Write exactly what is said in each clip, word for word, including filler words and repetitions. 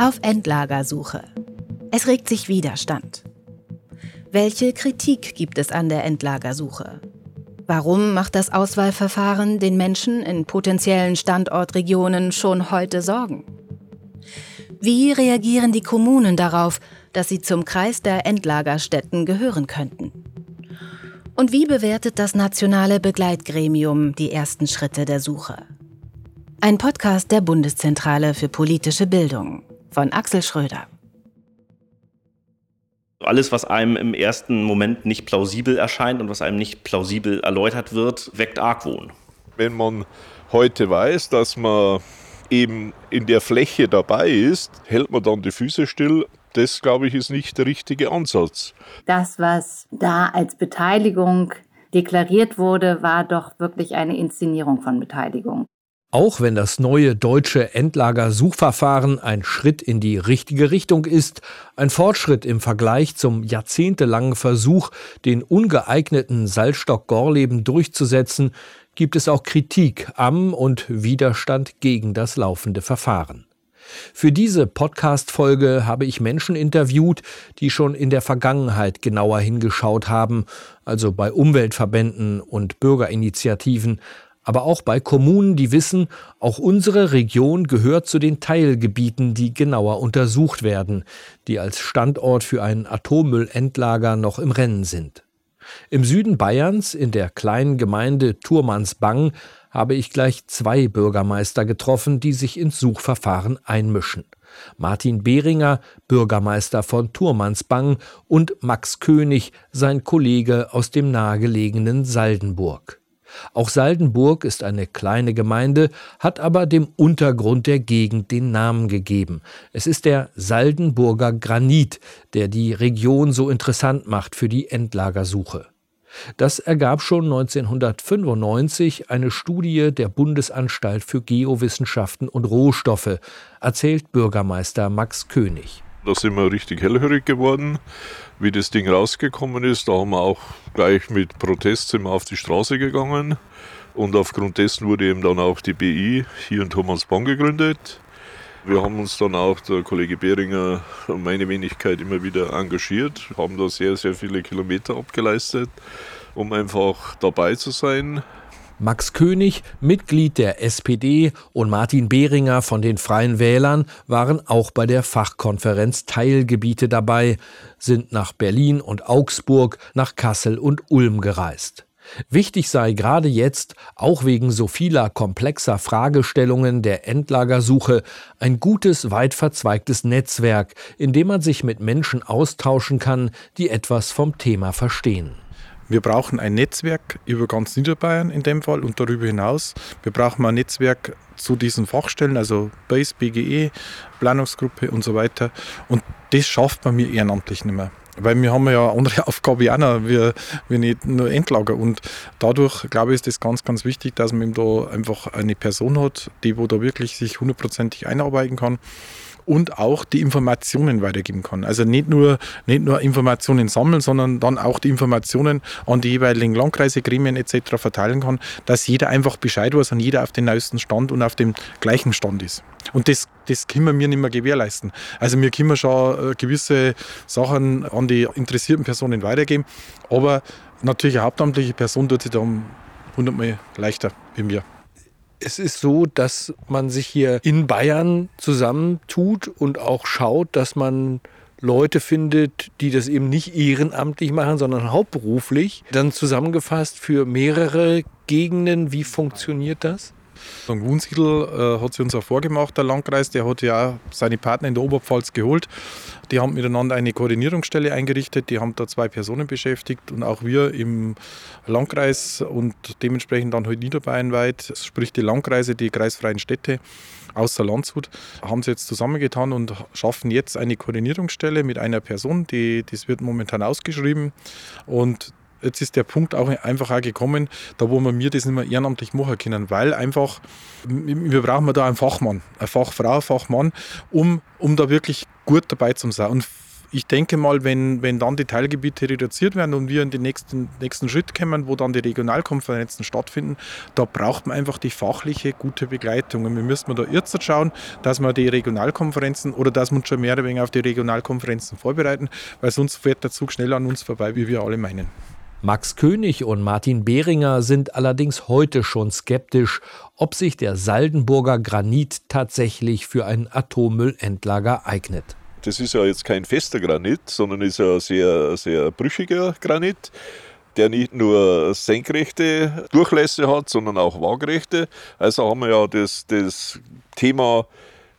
auf Endlagersuche. Es regt sich Widerstand. Welche Kritik gibt es an der Endlagersuche? Warum macht das Auswahlverfahren den Menschen in potenziellen Standortregionen schon heute Sorgen? Wie reagieren die Kommunen darauf, dass sie zum Kreis der Endlagerstätten gehören könnten? Und wie bewertet das Nationale Begleitgremium die ersten Schritte der Suche? Ein Podcast der Bundeszentrale für politische Bildung von Axel Schröder. Alles, was einem im ersten Moment nicht plausibel erscheint und was einem nicht plausibel erläutert wird, weckt Argwohn. Wenn man heute weiß, dass man eben in der Fläche dabei ist, hält man dann die Füße still. Das, glaube ich, ist nicht der richtige Ansatz. Das, was da als Beteiligung deklariert wurde, war doch wirklich eine Inszenierung von Beteiligung. Auch wenn das neue deutsche Endlagersuchverfahren ein Schritt in die richtige Richtung ist, ein Fortschritt im Vergleich zum jahrzehntelangen Versuch, den ungeeigneten Salzstock-Gorleben durchzusetzen, gibt es auch Kritik am und Widerstand gegen das laufende Verfahren. Für diese Podcast-Folge habe ich Menschen interviewt, die schon in der Vergangenheit genauer hingeschaut haben, also bei Umweltverbänden und Bürgerinitiativen, aber auch bei Kommunen, die wissen, auch unsere Region gehört zu den Teilgebieten, die genauer untersucht werden, die als Standort für ein Atommüllendlager noch im Rennen sind. Im Süden Bayerns, in der kleinen Gemeinde Thurmansbang, habe ich gleich zwei Bürgermeister getroffen, die sich ins Suchverfahren einmischen. Martin Behringer, Bürgermeister von Thurmansbang, und Max König, sein Kollege aus dem nahegelegenen Saldenburg. Auch Saldenburg ist eine kleine Gemeinde, hat aber dem Untergrund der Gegend den Namen gegeben. Es ist der Saldenburger Granit, der die Region so interessant macht für die Endlagersuche. Das ergab schon neunzehnhundertfünfundneunzig eine Studie der Bundesanstalt für Geowissenschaften und Rohstoffe, erzählt Bürgermeister Max König. Da sind wir richtig hellhörig geworden, wie das Ding rausgekommen ist. Da haben wir auch gleich mit Protest sind wir auf die Straße gegangen. Und aufgrund dessen wurde eben dann auch die B I hier in Thomasbahn gegründet. Wir haben uns dann auch, der Kollege Behringer und meine Wenigkeit, immer wieder engagiert. Haben da sehr, sehr viele Kilometer abgeleistet, um einfach dabei zu sein. Max König, Mitglied der S P D, und Martin Behringer von den Freien Wählern waren auch bei der Fachkonferenz Teilgebiete dabei, sind nach Berlin und Augsburg, nach Kassel und Ulm gereist. Wichtig sei gerade jetzt, auch wegen so vieler komplexer Fragestellungen der Endlagersuche, ein gutes, weit verzweigtes Netzwerk, in dem man sich mit Menschen austauschen kann, die etwas vom Thema verstehen. Wir brauchen ein Netzwerk über ganz Niederbayern in dem Fall und darüber hinaus. Wir brauchen ein Netzwerk zu diesen Fachstellen, also BASE, B G E, Planungsgruppe und so weiter. Und das schafft man mir ehrenamtlich nicht mehr. Weil wir haben ja eine andere Aufgabe auch noch, wir, wir nicht nur Endlager. Und dadurch, glaube ich, ist das ganz, ganz wichtig, dass man eben da einfach eine Person hat, die wo da wirklich sich hundertprozentig einarbeiten kann. Und auch die Informationen weitergeben kann. Also nicht nur, nicht nur Informationen sammeln, sondern dann auch die Informationen an die jeweiligen Landkreise, Gremien et cetera verteilen kann, dass jeder einfach Bescheid weiß und jeder auf den neuesten Stand und auf dem gleichen Stand ist. Und das, das können wir nicht mehr gewährleisten. Also wir können schon gewisse Sachen an die interessierten Personen weitergeben, aber natürlich eine hauptamtliche Person tut sich da hundertmal leichter wie wir. Es ist so, dass man sich hier in Bayern zusammentut und auch schaut, dass man Leute findet, die das eben nicht ehrenamtlich machen, sondern hauptberuflich. Dann zusammengefasst für mehrere Gegenden. Wie funktioniert das? In Wunsiedel äh, hat sich uns auch vorgemacht, der Landkreis, der hat ja auch seine Partner in der Oberpfalz geholt. Die haben miteinander eine Koordinierungsstelle eingerichtet, die haben da zwei Personen beschäftigt und auch wir im Landkreis und dementsprechend dann halt niederbayernweit, sprich die Landkreise, die kreisfreien Städte außer Landshut, haben sie jetzt zusammengetan und schaffen jetzt eine Koordinierungsstelle mit einer Person, die, das wird momentan ausgeschrieben. Und jetzt ist der Punkt auch einfach auch gekommen, da wo wir mir das nicht mehr ehrenamtlich machen können, weil einfach, wir brauchen da einen Fachmann, eine Fachfrau, Fachmann, um, um da wirklich gut dabei zu sein. Und ich denke mal, wenn, wenn dann die Teilgebiete reduziert werden und wir in den nächsten, nächsten Schritt kommen, wo dann die Regionalkonferenzen stattfinden, da braucht man einfach die fachliche, gute Begleitung. Und wir müssen da jetzt schauen, dass wir die Regionalkonferenzen oder dass wir uns schon mehr oder weniger auf die Regionalkonferenzen vorbereiten, weil sonst fährt der Zug schnell an uns vorbei, wie wir alle meinen. Max König und Martin Behringer sind allerdings heute schon skeptisch, ob sich der Saldenburger Granit tatsächlich für ein Atommüllendlager eignet. Das ist ja jetzt kein fester Granit, sondern ist ja ein sehr, sehr brüchiger Granit, der nicht nur senkrechte Durchlässe hat, sondern auch waagrechte. Also haben wir ja das, das Thema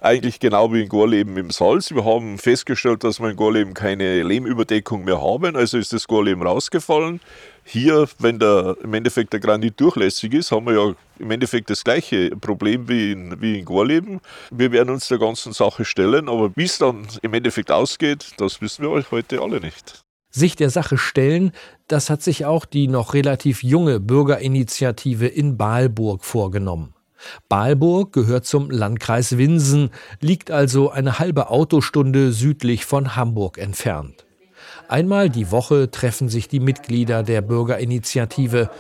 eigentlich genau wie in Gorleben im Salz. Wir haben festgestellt, dass wir in Gorleben keine Lehmüberdeckung mehr haben, also ist das Gorleben rausgefallen. Hier, wenn der, im Endeffekt der Granit durchlässig ist, haben wir ja im Endeffekt das gleiche Problem wie in, wie in Gorleben. Wir werden uns der ganzen Sache stellen, aber wie es dann im Endeffekt ausgeht, das wissen wir heute alle nicht. Sich der Sache stellen, das hat sich auch die noch relativ junge Bürgerinitiative in Bahlburg vorgenommen. Bahlburg gehört zum Landkreis Winsen, liegt also eine halbe Autostunde südlich von Hamburg entfernt. Einmal die Woche treffen sich die Mitglieder der Bürgerinitiative.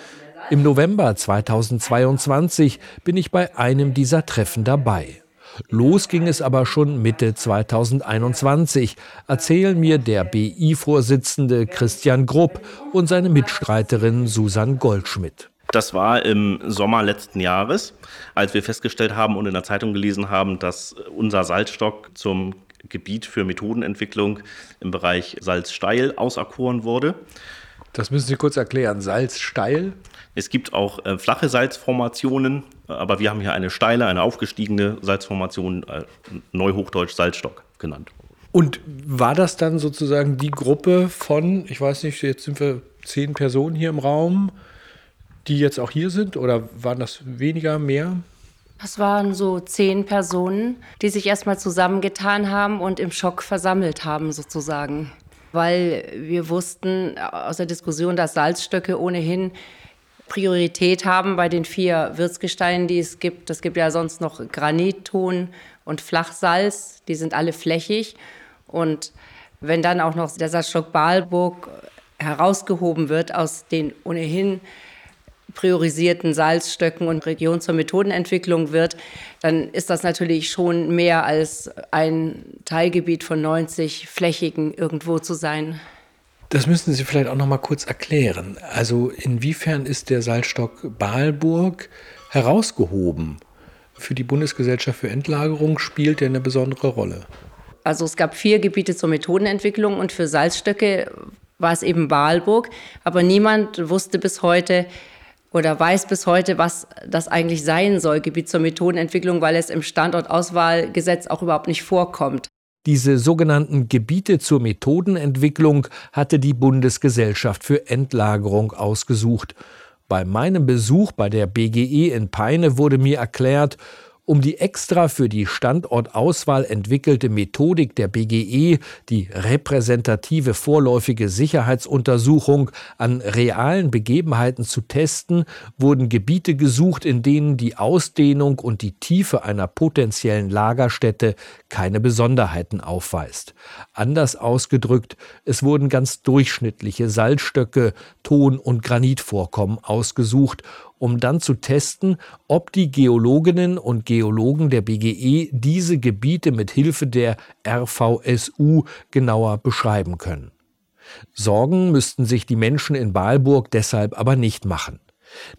Im November zweitausendzweiundzwanzig bin ich bei einem dieser Treffen dabei. Los ging es aber schon Mitte zweitausendeinundzwanzig, erzählen mir der B I-Vorsitzende Christian Grupp und seine Mitstreiterin Susanne Goldschmidt. Das war im Sommer letzten Jahres, als wir festgestellt haben und in der Zeitung gelesen haben, dass unser Salzstock zum Gebiet für Methodenentwicklung im Bereich Salzsteil auserkoren wurde. Das müssen Sie kurz erklären, Salzsteil? Es gibt auch äh, flache Salzformationen, aber wir haben hier eine steile, eine aufgestiegene Salzformation, äh, neuhochdeutsch Salzstock genannt. Und war das dann sozusagen die Gruppe von, ich weiß nicht, jetzt sind wir zehn Personen hier im Raum, die jetzt auch hier sind, oder waren das weniger, mehr? Das waren so zehn Personen, die sich erstmal zusammengetan haben und im Schock versammelt haben sozusagen. Weil wir wussten aus der Diskussion, dass Salzstöcke ohnehin Priorität haben bei den vier Wirtsgesteinen, die es gibt. Es gibt ja sonst noch Granit, Ton und Flachsalz, die sind alle flächig. Und wenn dann auch noch der Salzstock Bahlburg herausgehoben wird aus den ohnehin priorisierten Salzstöcken und Region zur Methodenentwicklung wird, dann ist das natürlich schon mehr als ein Teilgebiet von neunzig Flächigen irgendwo zu sein. Das müssen Sie vielleicht auch noch mal kurz erklären. Also inwiefern ist der Salzstock Bahlburg herausgehoben? Für die Bundesgesellschaft für Endlagerung spielt er eine besondere Rolle. Also es gab vier Gebiete zur Methodenentwicklung und für Salzstöcke war es eben Bahlburg, aber niemand wusste bis heute, oder weiß bis heute, was das eigentlich sein soll, Gebiet zur Methodenentwicklung, weil es im Standortauswahlgesetz auch überhaupt nicht vorkommt. Diese sogenannten Gebiete zur Methodenentwicklung hatte die Bundesgesellschaft für Endlagerung ausgesucht. Bei meinem Besuch bei der B G E in Peine wurde mir erklärt, um die extra für die Standortauswahl entwickelte Methodik der B G E, die repräsentative vorläufige Sicherheitsuntersuchung, an realen Begebenheiten zu testen, wurden Gebiete gesucht, in denen die Ausdehnung und die Tiefe einer potenziellen Lagerstätte keine Besonderheiten aufweist. Anders ausgedrückt, es wurden ganz durchschnittliche Salzstöcke, Ton- und Granitvorkommen ausgesucht, um dann zu testen, ob die Geologinnen und Geologen der B G E diese Gebiete mit Hilfe der R V S U genauer beschreiben können. Sorgen müssten sich die Menschen in Bahlburg deshalb aber nicht machen.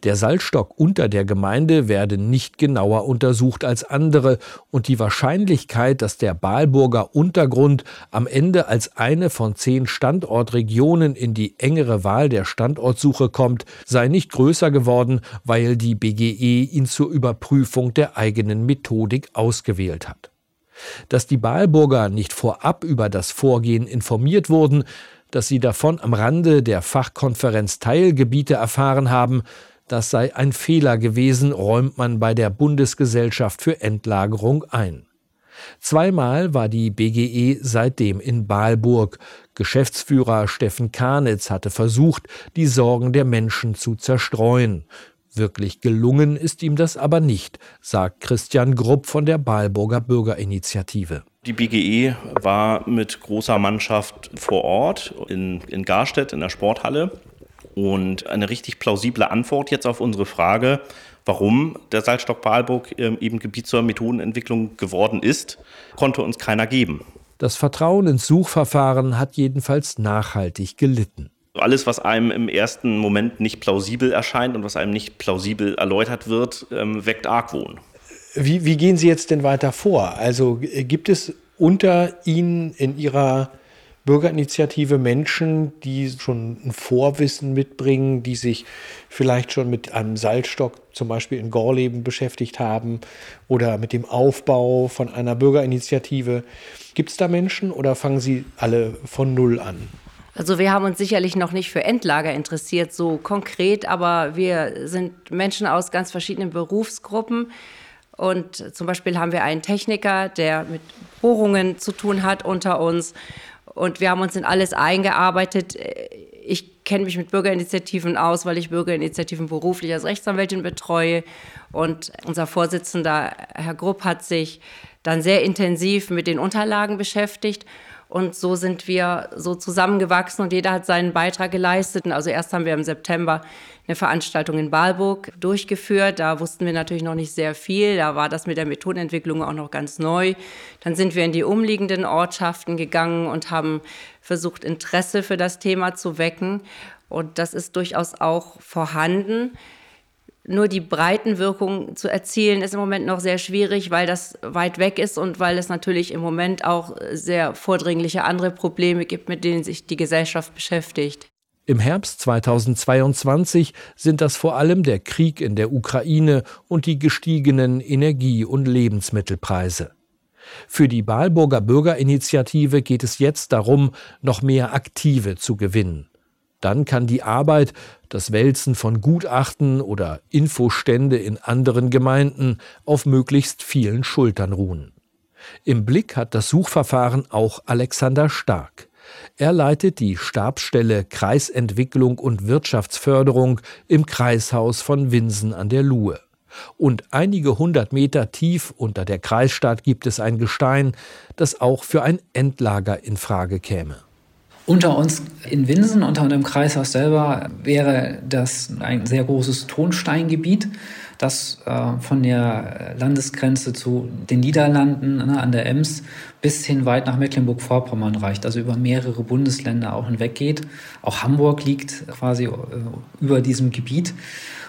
Der Salzstock unter der Gemeinde werde nicht genauer untersucht als andere und die Wahrscheinlichkeit, dass der Bahlburger Untergrund am Ende als eine von zehn Standortregionen in die engere Wahl der Standortsuche kommt, sei nicht größer geworden, weil die B G E ihn zur Überprüfung der eigenen Methodik ausgewählt hat. Dass die Bahlburger nicht vorab über das Vorgehen informiert wurden, dass sie davon am Rande der Fachkonferenz Teilgebiete erfahren haben, das sei ein Fehler gewesen, räumt man bei der Bundesgesellschaft für Endlagerung ein. Zweimal war die B G E seitdem in Bahlburg. Geschäftsführer Steffen Karnitz hatte versucht, die Sorgen der Menschen zu zerstreuen. Wirklich gelungen ist ihm das aber nicht, sagt Christian Grupp von der Bahlburger Bürgerinitiative. Die B G E war mit großer Mannschaft vor Ort in, in Garstedt in der Sporthalle. Und eine richtig plausible Antwort jetzt auf unsere Frage, warum der Salzstock Bahlburg eben Gebiet zur Methodenentwicklung geworden ist, konnte uns keiner geben. Das Vertrauen ins Suchverfahren hat jedenfalls nachhaltig gelitten. Alles, was einem im ersten Moment nicht plausibel erscheint und was einem nicht plausibel erläutert wird, weckt Argwohn. Wie, wie gehen Sie jetzt denn weiter vor? Also gibt es unter Ihnen in Ihrer Bürgerinitiative Menschen, die schon ein Vorwissen mitbringen, die sich vielleicht schon mit einem Salzstock zum Beispiel in Gorleben beschäftigt haben oder mit dem Aufbau von einer Bürgerinitiative? Gibt es da Menschen oder fangen Sie alle von Null an? Also wir haben uns sicherlich noch nicht für Endlager interessiert, so konkret, aber wir sind Menschen aus ganz verschiedenen Berufsgruppen. Und zum Beispiel haben wir einen Techniker, der mit Bohrungen zu tun hat unter uns. Und wir haben uns in alles eingearbeitet. Ich kenne mich mit Bürgerinitiativen aus, weil ich Bürgerinitiativen beruflich als Rechtsanwältin betreue. Und unser Vorsitzender, Herr Grupp, hat sich dann sehr intensiv mit den Unterlagen beschäftigt. Und so sind wir so zusammengewachsen und jeder hat seinen Beitrag geleistet. Also erst haben wir im September eine Veranstaltung in Bahlburg durchgeführt. Da wussten wir natürlich noch nicht sehr viel. Da war das mit der Methodenentwicklung auch noch ganz neu. Dann sind wir in die umliegenden Ortschaften gegangen und haben versucht, Interesse für das Thema zu wecken. Und das ist durchaus auch vorhanden. Nur die Breitenwirkung zu erzielen, ist im Moment noch sehr schwierig, weil das weit weg ist und weil es natürlich im Moment auch sehr vordringliche andere Probleme gibt, mit denen sich die Gesellschaft beschäftigt. Im Herbst zweitausendzweiundzwanzig sind das vor allem der Krieg in der Ukraine und die gestiegenen Energie- und Lebensmittelpreise. Für die Bahlburger Bürgerinitiative geht es jetzt darum, noch mehr Aktive zu gewinnen. Dann kann die Arbeit, das Wälzen von Gutachten oder Infostände in anderen Gemeinden auf möglichst vielen Schultern ruhen. Im Blick hat das Suchverfahren auch Alexander Stark. Er leitet die Stabsstelle Kreisentwicklung und Wirtschaftsförderung im Kreishaus von Winsen an der Luhe. Und einige hundert Meter tief unter der Kreisstadt gibt es ein Gestein, das auch für ein Endlager in Frage käme. Unter uns in Winsen, unter dem Kreishaus selber, wäre das ein sehr großes Tonsteingebiet, das äh, von der Landesgrenze zu den Niederlanden, ne, an der Ems bis hin weit nach Mecklenburg-Vorpommern reicht, also über mehrere Bundesländer auch hinweg geht. Auch Hamburg liegt quasi äh, über diesem Gebiet.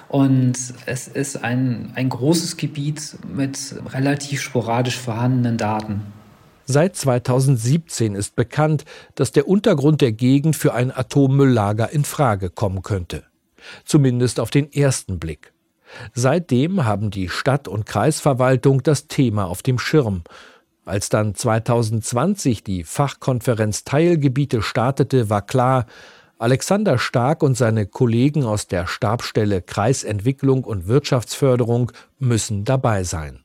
Und es ist ein, ein großes Gebiet mit relativ sporadisch vorhandenen Daten. Seit zweitausendsiebzehn ist bekannt, dass der Untergrund der Gegend für ein Atommülllager in Frage kommen könnte. Zumindest auf den ersten Blick. Seitdem haben die Stadt- und Kreisverwaltung das Thema auf dem Schirm. Als dann zweitausendzwanzig die Fachkonferenz Teilgebiete startete, war klar, Alexander Stark und seine Kollegen aus der Stabsstelle Kreisentwicklung und Wirtschaftsförderung müssen dabei sein.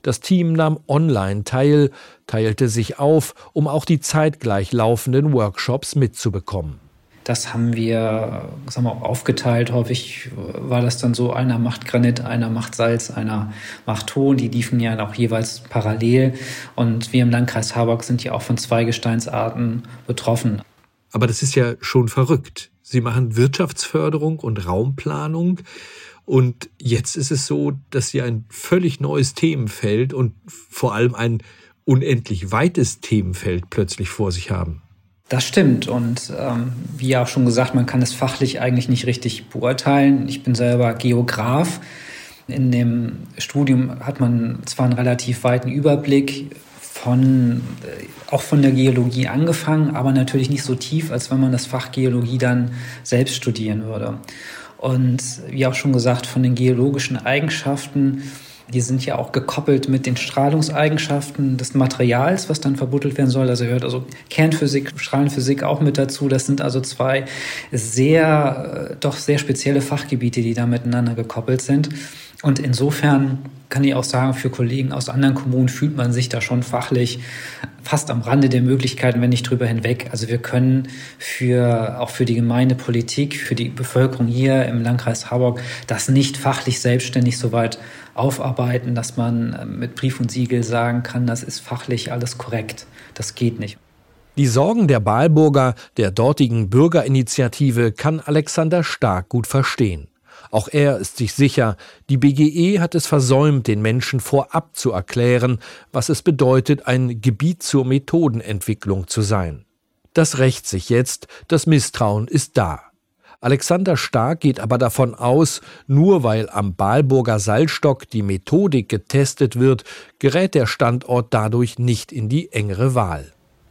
Das Team nahm online teil, teilte sich auf, um auch die zeitgleich laufenden Workshops mitzubekommen. Das haben wir, sagen wir, aufgeteilt. Häufig war das dann so, einer macht Granit, einer macht Salz, einer macht Ton. Die liefen ja auch jeweils parallel. Und wir im Landkreis Harburg sind ja auch von zwei Gesteinsarten betroffen. Aber das ist ja schon verrückt. Sie machen Wirtschaftsförderung und Raumplanung. Und jetzt ist es so, dass sie ein völlig neues Themenfeld und vor allem ein unendlich weites Themenfeld plötzlich vor sich haben. Das stimmt. Und ähm, wie ja auch schon gesagt, man kann es fachlich eigentlich nicht richtig beurteilen. Ich bin selber Geograf. In dem Studium hat man zwar einen relativ weiten Überblick, von, auch von der Geologie angefangen, aber natürlich nicht so tief, als wenn man das Fach Geologie dann selbst studieren würde. Und wie auch schon gesagt, von den geologischen Eigenschaften, die sind ja auch gekoppelt mit den Strahlungseigenschaften des Materials, was dann verbuddelt werden soll. Also gehört also Kernphysik, Strahlenphysik auch mit dazu. Das sind also zwei sehr, doch sehr spezielle Fachgebiete, die da miteinander gekoppelt sind. Und insofern kann ich auch sagen, für Kollegen aus anderen Kommunen fühlt man sich da schon fachlich fast am Rande der Möglichkeiten, wenn nicht drüber hinweg. Also wir können für auch für die Gemeindepolitik, für die Bevölkerung hier im Landkreis Harburg das nicht fachlich selbstständig so weit aufarbeiten, dass man mit Brief und Siegel sagen kann, das ist fachlich alles korrekt. Das geht nicht. Die Sorgen der Bahlburger, der dortigen Bürgerinitiative, kann Alexander Stark gut verstehen. Auch er ist sich sicher, die B G E hat es versäumt, den Menschen vorab zu erklären, was es bedeutet, ein Gebiet zur Methodenentwicklung zu sein. Das rächt sich jetzt, das Misstrauen ist da. Alexander Stark geht aber davon aus, nur weil am Bahlburger Salzstock die Methodik getestet wird, gerät der Standort dadurch nicht in die engere Wahl.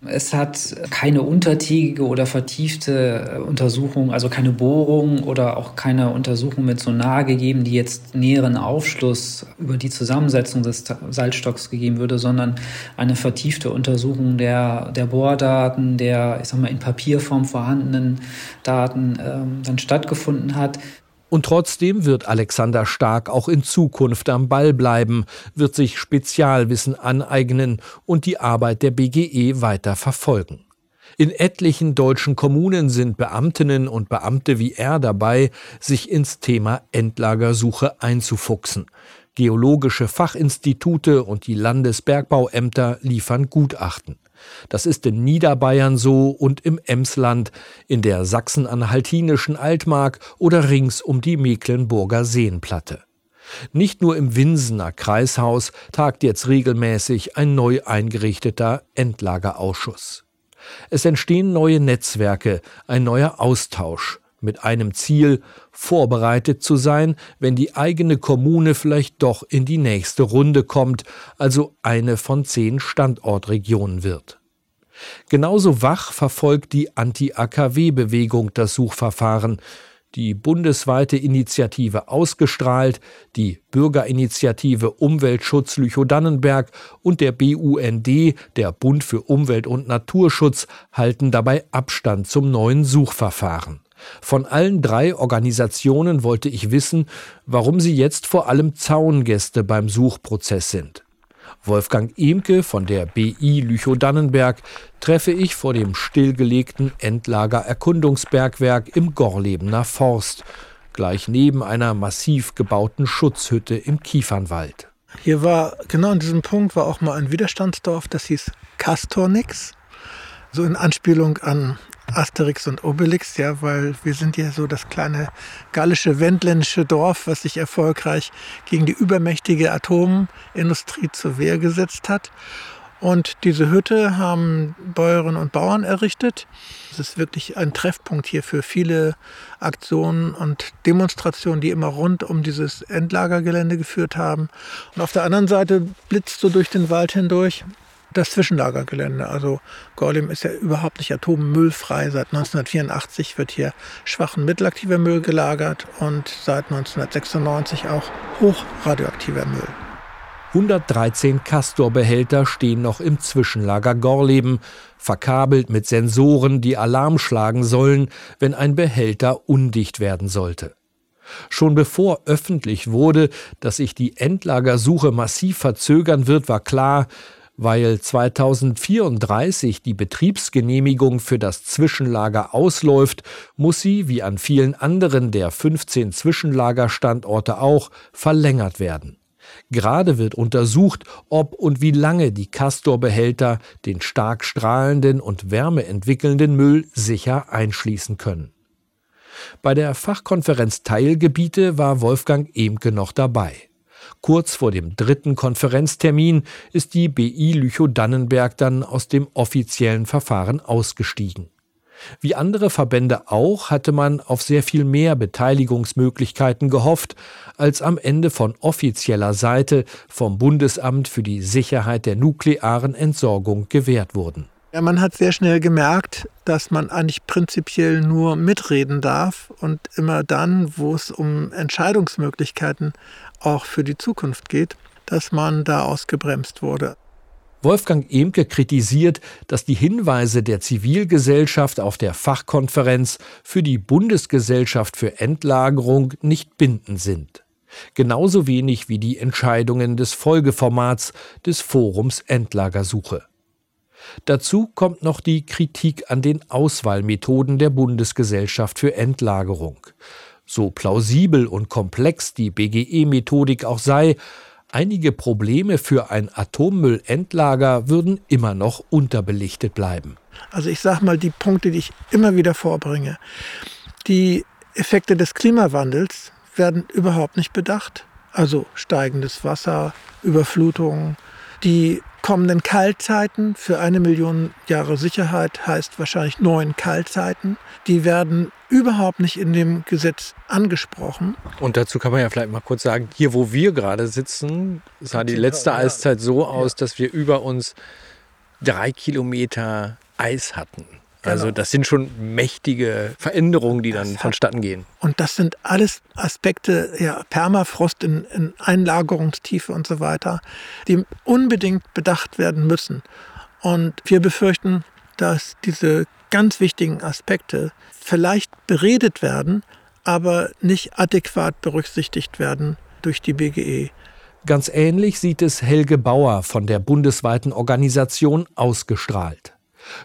Es hat keine untertägige oder vertiefte Untersuchung, also keine Bohrung oder auch keine Untersuchung mit Sonar gegeben, die jetzt näheren Aufschluss über die Zusammensetzung des Salzstocks gegeben würde, sondern eine vertiefte Untersuchung der, der Bohrdaten, der, ich sag mal, in Papierform vorhandenen Daten ähm, dann stattgefunden hat. Und trotzdem wird Alexander Stark auch in Zukunft am Ball bleiben, wird sich Spezialwissen aneignen und die Arbeit der B G E weiter verfolgen. In etlichen deutschen Kommunen sind Beamtinnen und Beamte wie er dabei, sich ins Thema Endlagersuche einzufuchsen. Geologische Fachinstitute und die Landesbergbauämter liefern Gutachten. Das ist in Niederbayern so und im Emsland, in der sachsen-anhaltinischen Altmark oder rings um die Mecklenburger Seenplatte. Nicht nur im Winsener Kreishaus tagt jetzt regelmäßig ein neu eingerichteter Endlagerausschuss. Es entstehen neue Netzwerke, ein neuer Austausch mit einem Ziel, vorbereitet zu sein, wenn die eigene Kommune vielleicht doch in die nächste Runde kommt, also eine von zehn Standortregionen wird. Genauso wach verfolgt die Anti-A K W-Bewegung das Suchverfahren. Die bundesweite Initiative Ausgestrahlt, die Bürgerinitiative Umweltschutz Lüchow-Dannenberg und der B U N D, der Bund für Umwelt und Naturschutz, halten dabei Abstand zum neuen Suchverfahren. Von allen drei Organisationen wollte ich wissen, warum sie jetzt vor allem Zaungäste beim Suchprozess sind. Wolfgang Emke von der B I Lüchow-Dannenberg treffe ich vor dem stillgelegten Endlager-Erkundungsbergwerk im Gorlebener Forst, gleich neben einer massiv gebauten Schutzhütte im Kiefernwald. Hier war, genau an diesem Punkt, war auch mal ein Widerstandsdorf, das hieß Kastornix, so in Anspielung an Asterix und Obelix, ja, weil wir sind ja so das kleine gallische, wendländische Dorf, was sich erfolgreich gegen die übermächtige Atomindustrie zur Wehr gesetzt hat. Und diese Hütte haben Bäuerinnen und Bauern errichtet. Es ist wirklich ein Treffpunkt hier für viele Aktionen und Demonstrationen, die immer rund um dieses Endlagergelände geführt haben. Und auf der anderen Seite blitzt so durch den Wald hindurch das Zwischenlagergelände. Also Gorleben ist ja überhaupt nicht atommüllfrei. Seit neunzehnhundertvierundachtzig wird hier schwach und mittelaktiver Müll gelagert und seit neunzehnhundertsechsundneunzig auch hochradioaktiver Müll. hundertdreizehn Castorbehälter stehen noch im Zwischenlager Gorleben, verkabelt mit Sensoren, die Alarm schlagen sollen, wenn ein Behälter undicht werden sollte. Schon bevor öffentlich wurde, dass sich die Endlagersuche massiv verzögern wird, war klar, weil zweitausendvierunddreißig die Betriebsgenehmigung für das Zwischenlager ausläuft, muss sie, wie an vielen anderen der fünfzehn Zwischenlagerstandorte auch, verlängert werden. Gerade wird untersucht, ob und wie lange die Castorbehälter den stark strahlenden und wärmeentwickelnden Müll sicher einschließen können. Bei der Fachkonferenz Teilgebiete war Wolfgang Emke noch dabei. Kurz vor dem dritten Konferenztermin ist die B I Lüchow-Dannenberg dann aus dem offiziellen Verfahren ausgestiegen. Wie andere Verbände auch, hatte man auf sehr viel mehr Beteiligungsmöglichkeiten gehofft, als am Ende von offizieller Seite vom Bundesamt für die Sicherheit der nuklearen Entsorgung gewährt wurden. Ja, man hat sehr schnell gemerkt, dass man eigentlich prinzipiell nur mitreden darf und immer dann, wo es um Entscheidungsmöglichkeiten auch für die Zukunft geht, dass man da ausgebremst wurde. Wolfgang Emke kritisiert, dass die Hinweise der Zivilgesellschaft auf der Fachkonferenz für die Bundesgesellschaft für Endlagerung nicht bindend sind. Genauso wenig wie die Entscheidungen des Folgeformats des Forums Endlagersuche. Dazu kommt noch die Kritik an den Auswahlmethoden der Bundesgesellschaft für Endlagerung. So plausibel und komplex die B G E-Methodik auch sei, einige Probleme für ein Atommüllendlager würden immer noch unterbelichtet bleiben. Also ich sage mal die Punkte, die ich immer wieder vorbringe. Die Effekte des Klimawandels werden überhaupt nicht bedacht. Also steigendes Wasser, Überflutungen, die kommenden Kaltzeiten für eine Million Jahre Sicherheit heißt wahrscheinlich neun Kaltzeiten. Die werden überhaupt nicht in dem Gesetz angesprochen. Und dazu kann man ja vielleicht mal kurz sagen, hier wo wir gerade sitzen, sah die letzte Eiszeit so aus, dass wir über uns drei Kilometer Eis hatten. Also das sind schon mächtige Veränderungen, die dann vonstatten gehen. Und das sind alles Aspekte, ja, Permafrost in, in Einlagerungstiefe und so weiter, die unbedingt bedacht werden müssen. Und wir befürchten, dass diese ganz wichtigen Aspekte vielleicht beredet werden, aber nicht adäquat berücksichtigt werden durch die B G E. Ganz ähnlich sieht es Helge Bauer von der bundesweiten Organisation Ausgestrahlt.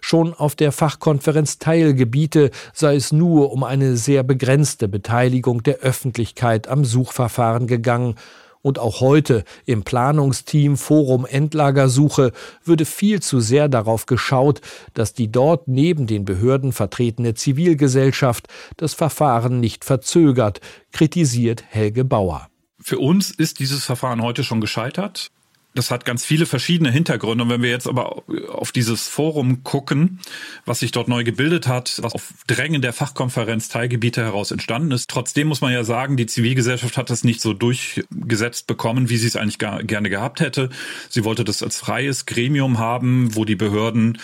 Schon auf der Fachkonferenz Teilgebiete sei es nur um eine sehr begrenzte Beteiligung der Öffentlichkeit am Suchverfahren gegangen. Und auch heute im Planungsteam Forum Endlagersuche würde viel zu sehr darauf geschaut, dass die dort neben den Behörden vertretene Zivilgesellschaft das Verfahren nicht verzögert, kritisiert Helge Bauer. Für uns ist dieses Verfahren heute schon gescheitert. Das hat ganz viele verschiedene Hintergründe. Und wenn wir jetzt aber auf dieses Forum gucken, was sich dort neu gebildet hat, was auf Drängen der Fachkonferenz Teilgebiete heraus entstanden ist, trotzdem muss man ja sagen, die Zivilgesellschaft hat das nicht so durchgesetzt bekommen, wie sie es eigentlich gar, gerne gehabt hätte. Sie wollte das als freies Gremium haben, wo die Behörden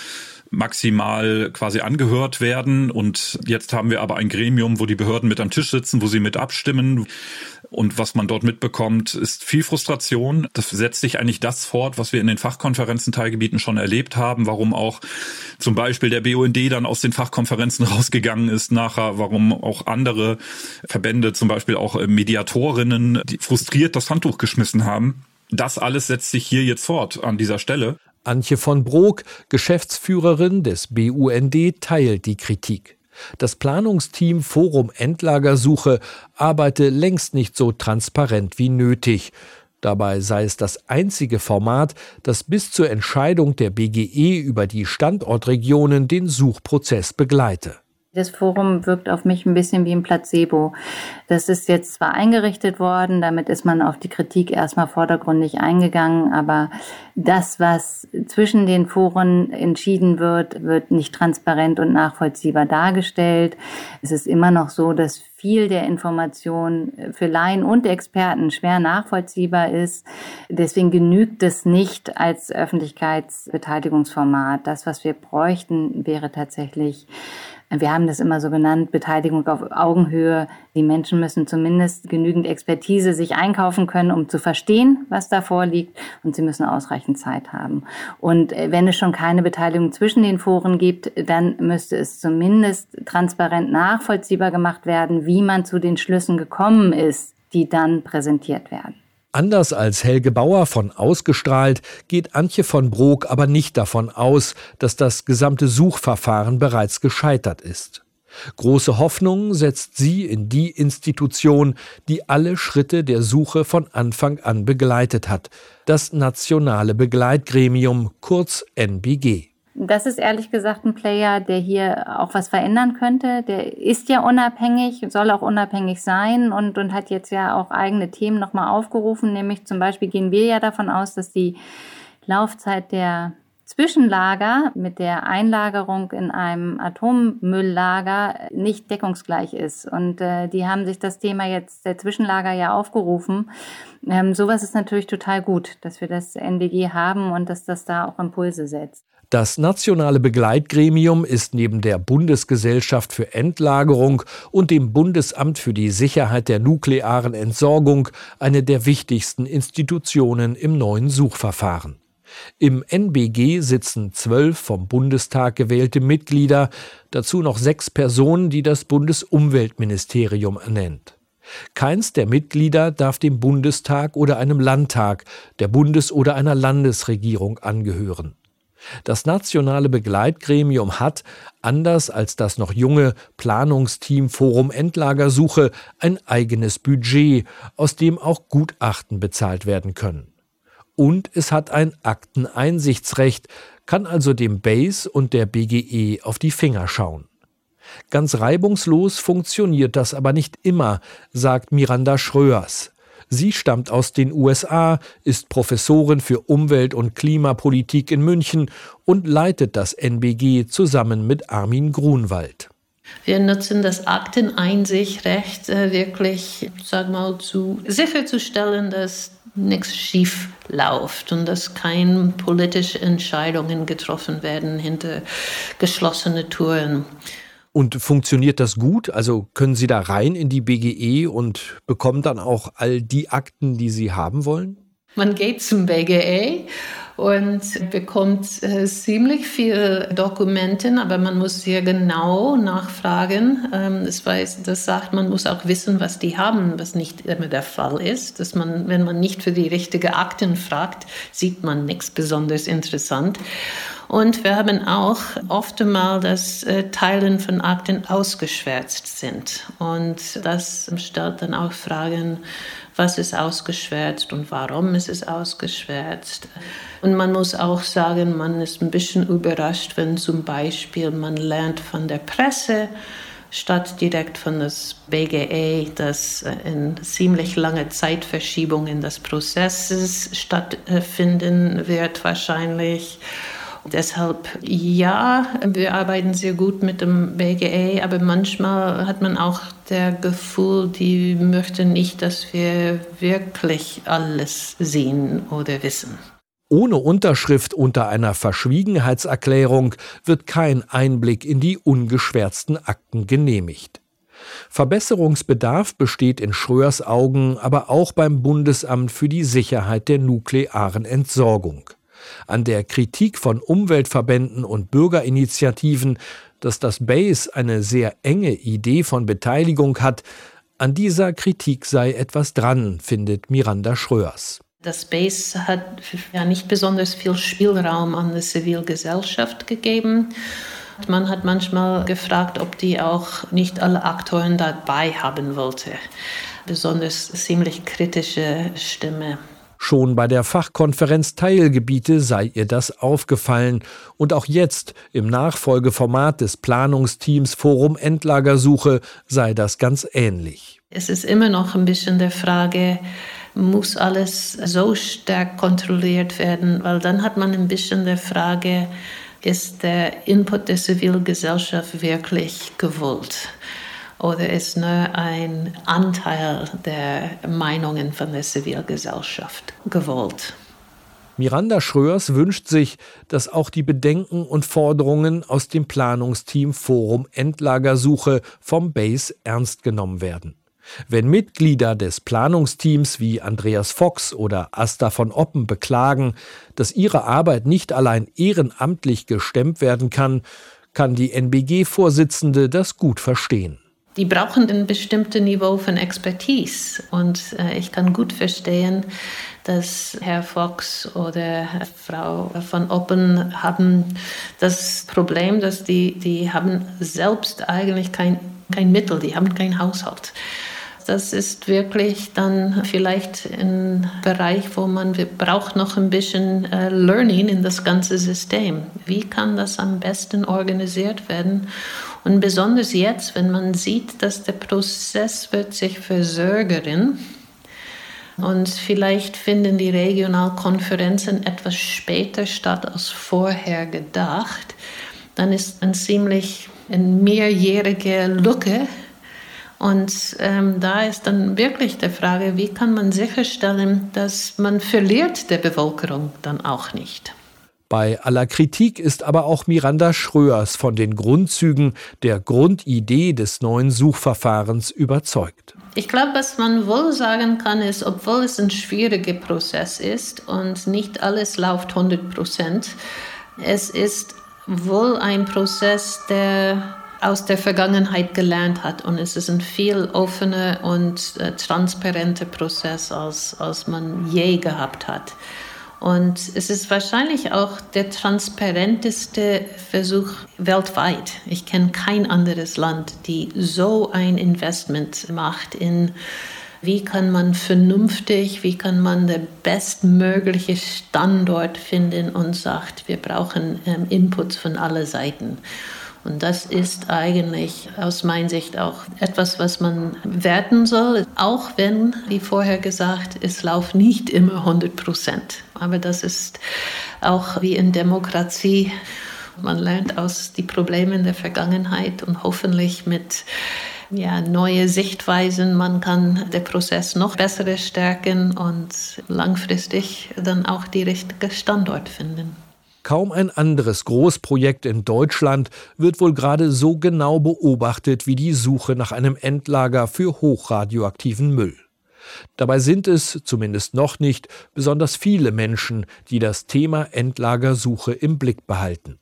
maximal quasi angehört werden. Und jetzt haben wir aber ein Gremium, wo die Behörden mit am Tisch sitzen, wo sie mit abstimmen. Und was man dort mitbekommt, ist viel Frustration. Das setzt sich eigentlich das fort, was wir in den Fachkonferenzen Teilgebieten schon erlebt haben, warum auch zum Beispiel der B U N D dann aus den Fachkonferenzen rausgegangen ist nachher, warum auch andere Verbände, zum Beispiel auch Mediatorinnen, die frustriert das Handtuch geschmissen haben. Das alles setzt sich hier jetzt fort an dieser Stelle. Antje von Broock, Geschäftsführerin des B U N D, teilt die Kritik. Das Planungsteam Forum Endlagersuche arbeite längst nicht so transparent wie nötig. Dabei sei es das einzige Format, das bis zur Entscheidung der B G E über die Standortregionen den Suchprozess begleite. Das Forum wirkt auf mich ein bisschen wie ein Placebo. Das ist jetzt zwar eingerichtet worden, damit ist man auf die Kritik erstmal vordergründig eingegangen, aber das, was zwischen den Foren entschieden wird, wird nicht transparent und nachvollziehbar dargestellt. Es ist immer noch so, dass viel der Information für Laien und Experten schwer nachvollziehbar ist. Deswegen genügt es nicht als Öffentlichkeitsbeteiligungsformat. Das, was wir bräuchten, wäre tatsächlich, wir haben das immer so genannt, Beteiligung auf Augenhöhe. Die Menschen müssen zumindest genügend Expertise sich einkaufen können, um zu verstehen, was da vorliegt. Und sie müssen ausreichend Zeit haben. Und wenn es schon keine Beteiligung zwischen den Foren gibt, dann müsste es zumindest transparent nachvollziehbar gemacht werden, wie man zu den Schlüssen gekommen ist, die dann präsentiert werden. Anders als Helge Bauer von Ausgestrahlt geht Antje von Broock aber nicht davon aus, dass das gesamte Suchverfahren bereits gescheitert ist. Große Hoffnung setzt sie in die Institution, die alle Schritte der Suche von Anfang an begleitet hat, das Nationale Begleitgremium, kurz N B G. Das ist ehrlich gesagt ein Player, der hier auch was verändern könnte. Der ist ja unabhängig, soll auch unabhängig sein und, und hat jetzt ja auch eigene Themen nochmal aufgerufen. Nämlich zum Beispiel gehen wir ja davon aus, dass die Laufzeit der Zwischenlager mit der Einlagerung in einem Atommülllager nicht deckungsgleich ist. Und äh, die haben sich das Thema jetzt der Zwischenlager ja aufgerufen. Ähm, sowas ist natürlich total gut, dass wir das N B G haben und dass das da auch Impulse setzt. Das Nationale Begleitgremium ist neben der Bundesgesellschaft für Endlagerung und dem Bundesamt für die Sicherheit der nuklearen Entsorgung eine der wichtigsten Institutionen im neuen Suchverfahren. Im N B G sitzen zwölf vom Bundestag gewählte Mitglieder, dazu noch sechs Personen, die das Bundesumweltministerium ernennt. Keins der Mitglieder darf dem Bundestag oder einem Landtag, der Bundes- oder einer Landesregierung angehören. Das nationale Begleitgremium hat, anders als das noch junge Planungsteam Forum Endlagersuche, ein eigenes Budget, aus dem auch Gutachten bezahlt werden können. Und es hat ein Akteneinsichtsrecht, kann also dem BASE und der B G E auf die Finger schauen. Ganz reibungslos funktioniert das aber nicht immer, sagt Miranda Schröers. Sie stammt aus den U S A, ist Professorin für Umwelt- und Klimapolitik in München und leitet das N B G zusammen mit Armin Grunwald. Wir nutzen das Akteneinsichtsrecht wirklich, sag mal, zu sicherzustellen, dass nichts schief läuft und dass keine politischen Entscheidungen getroffen werden hinter geschlossene Türen. Und funktioniert das gut? Also können Sie da rein in die B G E und bekommen dann auch all die Akten, die Sie haben wollen? Man geht zum B G E und bekommt äh, ziemlich viele Dokumente, aber man muss sehr genau nachfragen. Ähm, das, weiß, das sagt, man muss auch wissen, was die haben, was nicht immer der Fall ist. Dass man, wenn man nicht für die richtigen Akten fragt, sieht man nichts besonders interessant. Und wir haben auch oft mal, dass äh, Teilen von Akten ausgeschwärzt sind. Und das stellt dann auch Fragen, was ist ausgeschwärzt und warum ist es ausgeschwärzt. Und man muss auch sagen, man ist ein bisschen überrascht, wenn zum Beispiel man lernt von der Presse, statt direkt von das B G E, dass in ziemlich langer Zeitverschiebung in das Prozesses stattfinden wird wahrscheinlich. Deshalb, ja, wir arbeiten sehr gut mit dem B G E, aber manchmal hat man auch das Gefühl, die möchten nicht, dass wir wirklich alles sehen oder wissen. Ohne Unterschrift unter einer Verschwiegenheitserklärung wird kein Einblick in die ungeschwärzten Akten genehmigt. Verbesserungsbedarf besteht in Schröers Augen aber auch beim Bundesamt für die Sicherheit der nuklearen Entsorgung. An der Kritik von Umweltverbänden und Bürgerinitiativen, dass das BASE eine sehr enge Idee von Beteiligung hat, an dieser Kritik sei etwas dran, findet Miranda Schröers. Das BASE hat ja nicht besonders viel Spielraum an die Zivilgesellschaft gegeben. Man hat manchmal gefragt, ob die auch nicht alle Akteure dabei haben wollte. Besonders ziemlich kritische Stimme. Schon bei der Fachkonferenz Teilgebiete sei ihr das aufgefallen. Und auch jetzt, im Nachfolgeformat des Planungsteams Forum Endlagersuche, sei das ganz ähnlich. Es ist immer noch ein bisschen der Frage, muss alles so stark kontrolliert werden? Weil dann hat man ein bisschen der Frage, ist der Input der Zivilgesellschaft wirklich gewollt? Oder ist nur ein Anteil der Meinungen von der Zivilgesellschaft gewollt? Miranda Schröers wünscht sich, dass auch die Bedenken und Forderungen aus dem Planungsteam Forum Endlagersuche vom BASE ernst genommen werden. Wenn Mitglieder des Planungsteams wie Andreas Fox oder Asta von Oppen beklagen, dass ihre Arbeit nicht allein ehrenamtlich gestemmt werden kann, kann die N B G-Vorsitzende das gut verstehen. Die brauchen ein bestimmtes Niveau von Expertise. Und äh, ich kann gut verstehen, dass Herr Fox oder Frau von Oppen haben das Problem, dass die, die haben selbst eigentlich kein, kein Mittel, die haben keinen Haushalt. Das ist wirklich dann vielleicht ein Bereich, wo man wir braucht noch ein bisschen äh, Learning in das ganze System. Wie kann das am besten organisiert werden? Und besonders jetzt, wenn man sieht, dass der Prozess wird sich verzögern und vielleicht finden die Regionalkonferenzen etwas später statt als vorher gedacht, dann ist ein ziemlich eine mehrjährige Lücke. Und ähm, da ist dann wirklich die Frage, wie kann man sicherstellen, dass man verliert der Bevölkerung dann auch nicht. Bei aller Kritik ist aber auch Miranda Schröers von den Grundzügen der Grundidee des neuen Suchverfahrens überzeugt. Ich glaube, was man wohl sagen kann, ist, obwohl es ein schwieriger Prozess ist und nicht alles läuft hundert Prozent, es ist wohl ein Prozess, der aus der Vergangenheit gelernt hat. Und es ist ein viel offener und äh, transparenter Prozess, als, als man je gehabt hat. Und es ist wahrscheinlich auch der transparenteste Versuch weltweit. Ich kenne kein anderes Land, die so ein Investment macht in, wie kann man vernünftig, wie kann man den bestmöglichen Standort finden und sagt, wir brauchen ähm, Inputs von allen Seiten. Und das ist eigentlich aus meiner Sicht auch etwas, was man werten soll. Auch wenn, wie vorher gesagt, es läuft nicht immer hundert Prozent. Aber das ist auch wie in Demokratie. Man lernt aus den Problemen der Vergangenheit und hoffentlich mit ja, neuen Sichtweisen. Man kann den Prozess noch besser stärken und langfristig dann auch den richtigen Standort finden. Kaum ein anderes Großprojekt in Deutschland wird wohl gerade so genau beobachtet wie die Suche nach einem Endlager für hochradioaktiven Müll. Dabei sind es, zumindest noch nicht, besonders viele Menschen, die das Thema Endlagersuche im Blick behalten.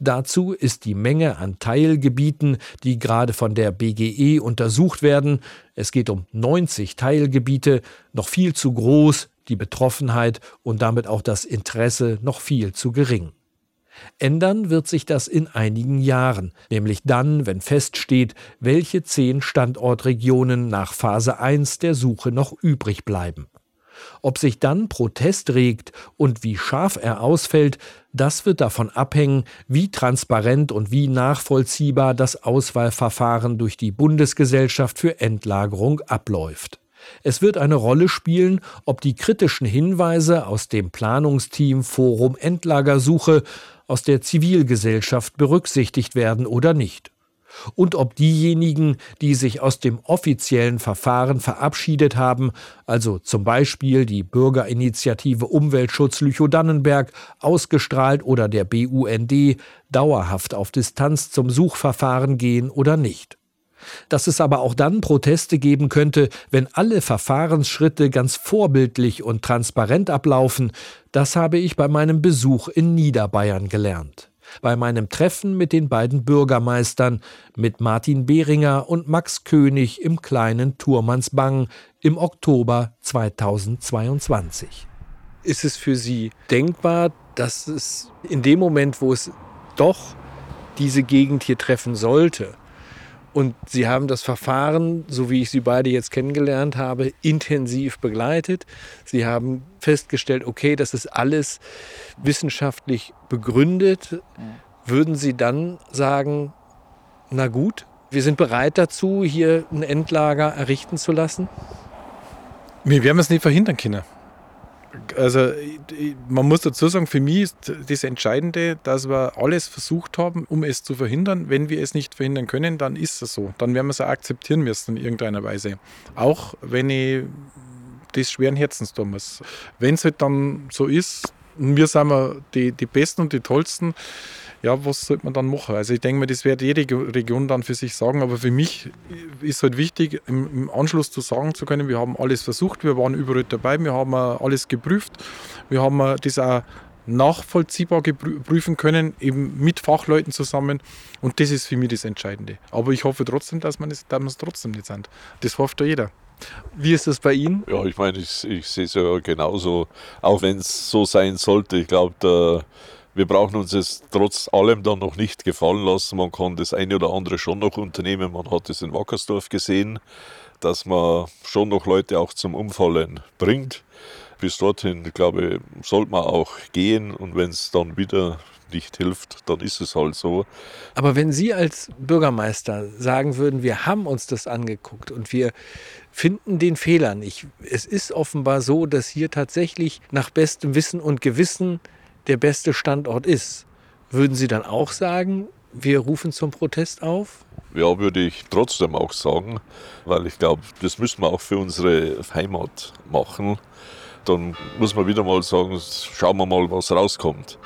Dazu ist die Menge an Teilgebieten, die gerade von der B G E untersucht werden, es geht um neunzig Teilgebiete, noch viel zu groß, die Betroffenheit und damit auch das Interesse noch viel zu gering. Ändern wird sich das in einigen Jahren, nämlich dann, wenn feststeht, welche zehn Standortregionen nach Phase eins der Suche noch übrig bleiben. Ob sich dann Protest regt und wie scharf er ausfällt, das wird davon abhängen, wie transparent und wie nachvollziehbar das Auswahlverfahren durch die Bundesgesellschaft für Endlagerung abläuft. Es wird eine Rolle spielen, ob die kritischen Hinweise aus dem Planungsteam Forum Endlagersuche aus der Zivilgesellschaft berücksichtigt werden oder nicht. Und ob diejenigen, die sich aus dem offiziellen Verfahren verabschiedet haben, also zum Beispiel die Bürgerinitiative Umweltschutz Lüchow-Dannenberg, Ausgestrahlt oder der B U N D, dauerhaft auf Distanz zum Suchverfahren gehen oder nicht. Dass es aber auch dann Proteste geben könnte, wenn alle Verfahrensschritte ganz vorbildlich und transparent ablaufen, das habe ich bei meinem Besuch in Niederbayern gelernt. Bei meinem Treffen mit den beiden Bürgermeistern, mit Martin Behringer und Max König im kleinen Thurmansbang im Oktober zweitausendzweiundzwanzig. Ist es für Sie denkbar, dass es in dem Moment, wo es doch diese Gegend hier treffen sollte, und Sie haben das Verfahren, so wie ich Sie beide jetzt kennengelernt habe, intensiv begleitet. Sie haben festgestellt, okay, das ist alles wissenschaftlich begründet. Würden Sie dann sagen, na gut, wir sind bereit dazu, hier ein Endlager errichten zu lassen? Wir werden es nicht verhindern können. Also man muss dazu sagen, für mich ist das Entscheidende, dass wir alles versucht haben, um es zu verhindern. Wenn wir es nicht verhindern können, dann ist es so. Dann werden wir es auch akzeptieren müssen in irgendeiner Weise. Auch wenn ich das schweren Herzens tun muss. Wenn es halt dann so ist, wir sind wir die, die Besten und die Tollsten, ja, was sollte man dann machen? Also ich denke mir, das wird jede Region dann für sich sagen, aber für mich ist halt wichtig, im Anschluss zu sagen zu können, wir haben alles versucht, wir waren überall dabei, wir haben alles geprüft, wir haben das auch nachvollziehbar prüfen können, eben mit Fachleuten zusammen, und das ist für mich das Entscheidende. Aber ich hoffe trotzdem, dass man es trotzdem nicht sind. Das hofft ja jeder. Wie ist das bei Ihnen? Ja, ich meine, ich, ich sehe es ja genauso, auch wenn es so sein sollte. Ich glaube, der Wir brauchen uns es trotz allem dann noch nicht gefallen lassen. Man kann das eine oder andere schon noch unternehmen. Man hat es in Wackersdorf gesehen, dass man schon noch Leute auch zum Umfallen bringt. Bis dorthin, glaube ich, sollte man auch gehen. Und wenn es dann wieder nicht hilft, dann ist es halt so. Aber wenn Sie als Bürgermeister sagen würden, wir haben uns das angeguckt und wir finden den Fehler nicht. Es ist offenbar so, dass hier tatsächlich nach bestem Wissen und Gewissen der beste Standort ist, würden Sie dann auch sagen, wir rufen zum Protest auf? Ja, würde ich trotzdem auch sagen, weil ich glaube, das müssen wir auch für unsere Heimat machen. Dann muss man wieder mal sagen, schauen wir mal, was rauskommt.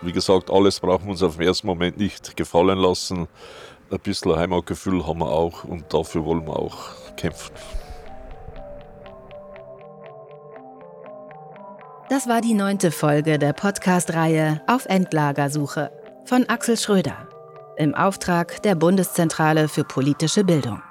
Wie gesagt, alles brauchen wir uns auf den ersten Moment nicht gefallen lassen. Ein bisschen Heimatgefühl haben wir auch und dafür wollen wir auch kämpfen. Das war die neunte Folge der Podcast-Reihe Auf Endlagersuche von Axel Schröder. im Auftrag der Bundeszentrale für politische Bildung.